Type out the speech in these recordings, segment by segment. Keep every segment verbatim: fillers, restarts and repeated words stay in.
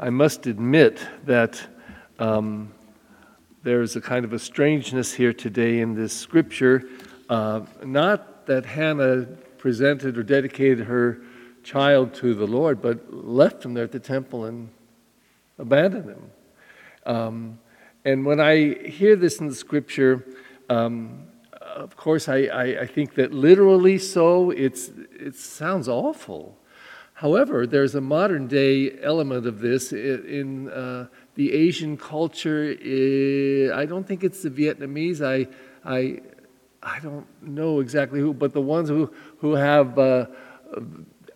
I must admit that um, there is a kind of a strangeness here today in this scripture. Uh, not that Hannah presented or dedicated her child to the Lord, but left him there at the temple and abandoned him. Um, and when I hear this in the scripture, um, of course, I, I, I think that literally so, it's it sounds awful. However, there's a modern-day element of this in uh, the Asian culture. I don't think it's the Vietnamese. I, I, I don't know exactly who, but the ones who who have, uh,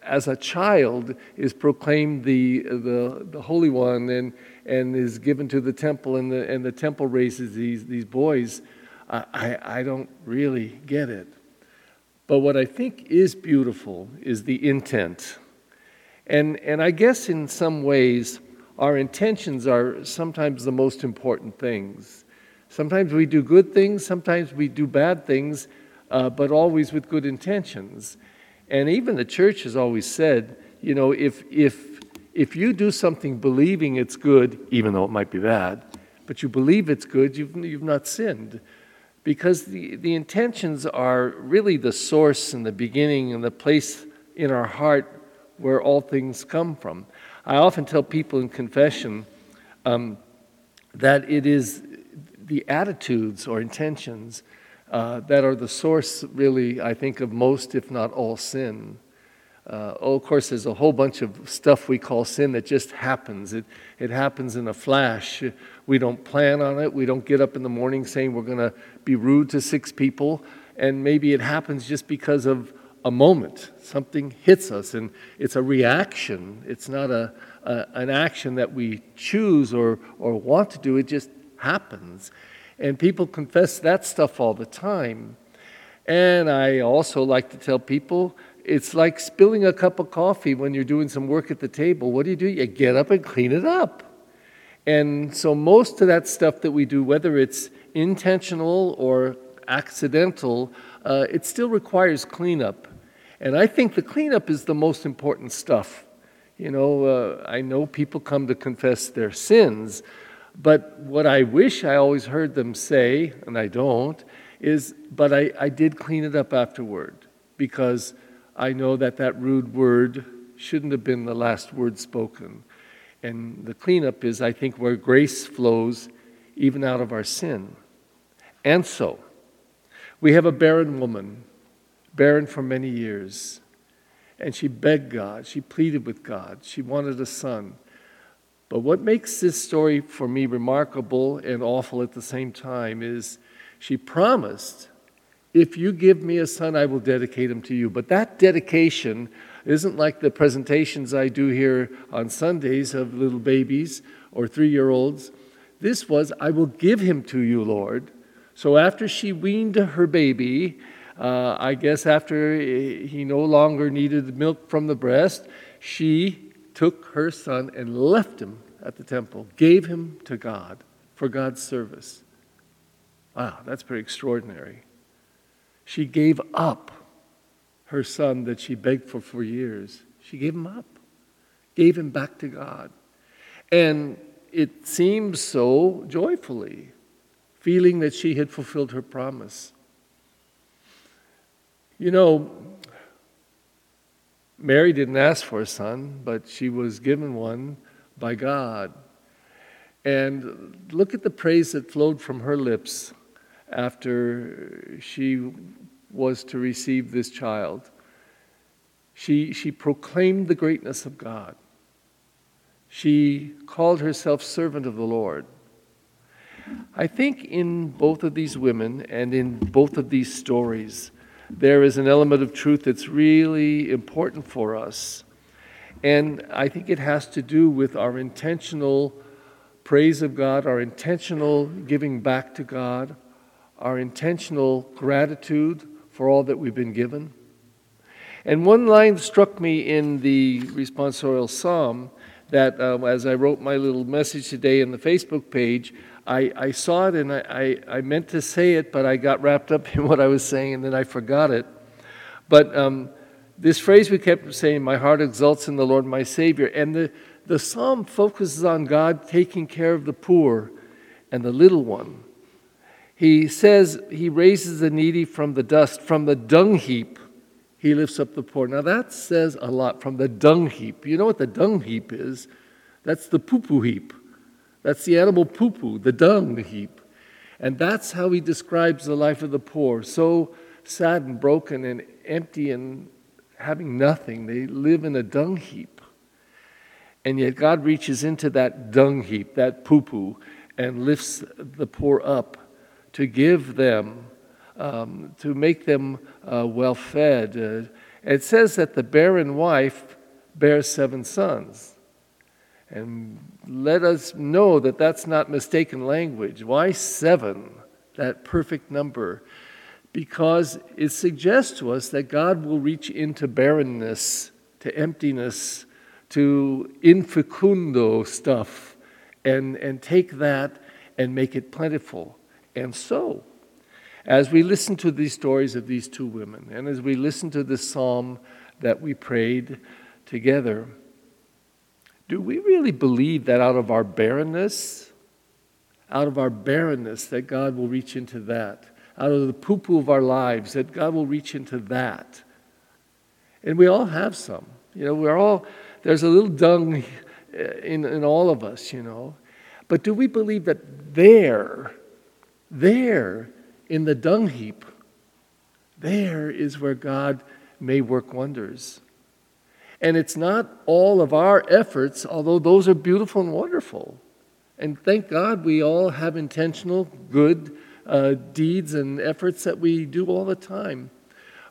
as a child, is proclaimed the the, the Holy One and and is given to the temple, and the and the temple raises these these boys. I I, I don't really get it. But what I think is beautiful is the intent. And and I guess in some ways our intentions are sometimes the most important things. Sometimes we do good things, sometimes we do bad things, uh, but always with good intentions. And even the church has always said, you know, if if if you do something believing it's good, even though it might be bad, but you believe it's good, you've you've not sinned. Because the, the intentions are really the source and the beginning and the place in our heart where all things come from. I often tell people in confession um, that it is the attitudes or intentions uh, that are the source, really, I think, of most, if not all, sin. Uh, oh, of course, there's a whole bunch of stuff we call sin that just happens. It it happens in a flash. We don't plan on it. We don't get up in the morning saying we're going to be rude to six people. And maybe it happens just because of a moment, something hits us, and it's a reaction. It's not a, a an action that we choose or or want to do. It just happens, and people confess that stuff all the time. And I also like to tell people it's like spilling a cup of coffee when you're doing some work at the table. What do you do? You get up and clean it up. And so most of that stuff that we do, whether it's intentional or accidental, uh, it still requires cleanup. And I think the cleanup is the most important stuff. You know, uh, I know people come to confess their sins, but what I wish I always heard them say, and I don't, is, but I, I did clean it up afterward, because I know that that rude word shouldn't have been the last word spoken. And the cleanup is, I think, where grace flows even out of our sin. And so, we have a barren woman, barren for many years, and she begged God, she pleaded with God, she wanted a son. But what makes this story for me remarkable and awful at the same time is she promised, if you give me a son, I will dedicate him to you. But that dedication isn't like the presentations I do here on Sundays of little babies or three-year-olds. This was, I will give him to you, Lord. So after she weaned her baby, Uh, I guess after he no longer needed milk from the breast, she took her son and left him at the temple, gave him to God for God's service. Wow, that's pretty extraordinary. She gave up her son that she begged for for years. She gave him up, gave him back to God. And it seems so joyfully, feeling that she had fulfilled her promise. You know, Mary didn't ask for a son, but she was given one by God. And look at the praise that flowed from her lips after she was to receive this child. She, she proclaimed the greatness of God. She called herself servant of the Lord. I think in both of these women and in both of these stories, there is an element of truth that's really important for us. And I think it has to do with our intentional praise of God, our intentional giving back to God, our intentional gratitude for all that we've been given. And one line struck me in the responsorial psalm that um, as I wrote my little message today in the Facebook page, I, I saw it and I, I, I meant to say it, but I got wrapped up in what I was saying and then I forgot it. But um, this phrase we kept saying, my heart exults in the Lord my Savior. And the, the psalm focuses on God taking care of the poor and the little one. He says he raises the needy from the dust, from the dung heap. He lifts up the poor. Now that says a lot, from the dung heap. You know what the dung heap is? That's the poo-poo heap. That's the animal poo-poo, the dung heap. And that's how he describes the life of the poor. So sad and broken and empty and having nothing. They live in a dung heap. And yet God reaches into that dung heap, that poo-poo, and lifts the poor up to give them Um, to make them uh, well-fed. Uh, it says that the barren wife bears seven sons. And let us know that that's not mistaken language. Why seven, that perfect number? Because it suggests to us that God will reach into barrenness, to emptiness, to infacundo stuff, and, and take that and make it plentiful. And so, as we listen to these stories of these two women, and as we listen to this psalm that we prayed together, do we really believe that out of our barrenness, out of our barrenness, that God will reach into that? Out of the poo-poo of our lives, that God will reach into that? And we all have some. You know, we're all, there's a little dung in, in all of us, you know. But do we believe that there, there, in the dung heap, there is where God may work wonders? And it's not all of our efforts, although those are beautiful and wonderful. And thank God we all have intentional, good uh, deeds and efforts that we do all the time.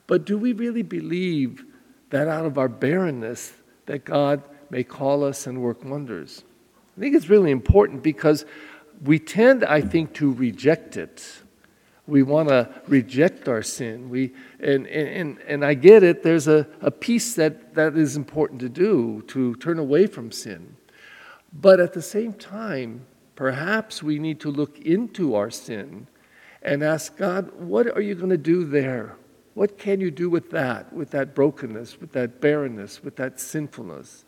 But do we really believe that out of our barrenness that God may call us and work wonders? I think it's really important because we tend, I think, to reject it. We want to reject our sin. We and and and I get it. There's a, a piece that, that is important to do, to turn away from sin. But at the same time, perhaps we need to look into our sin and ask God, what are you going to do there? What can you do with that, with that brokenness, with that barrenness, with that sinfulness?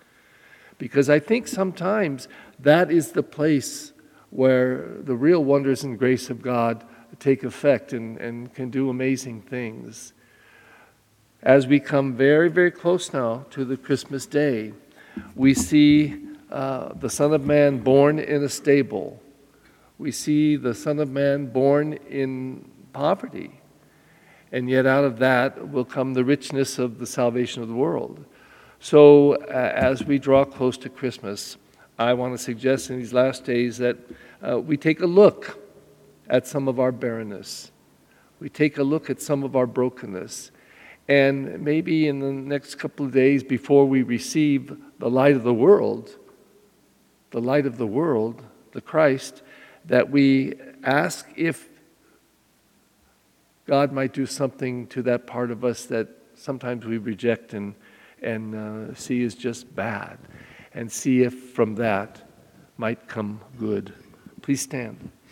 Because I think sometimes that is the place where the real wonders and grace of God take effect and, and can do amazing things. As we come very, very close now to the Christmas day, we see uh, the Son of Man born in a stable. We see the Son of Man born in poverty. And yet out of that will come the richness of the salvation of the world. So uh, as we draw close to Christmas, I want to suggest in these last days that uh, we take a look at some of our barrenness. We take a look at some of our brokenness. And maybe in the next couple of days before we receive the light of the world, the light of the world, the Christ, that we ask if God might do something to that part of us that sometimes we reject and, and uh, see is just bad, and see if from that might come good. Please stand.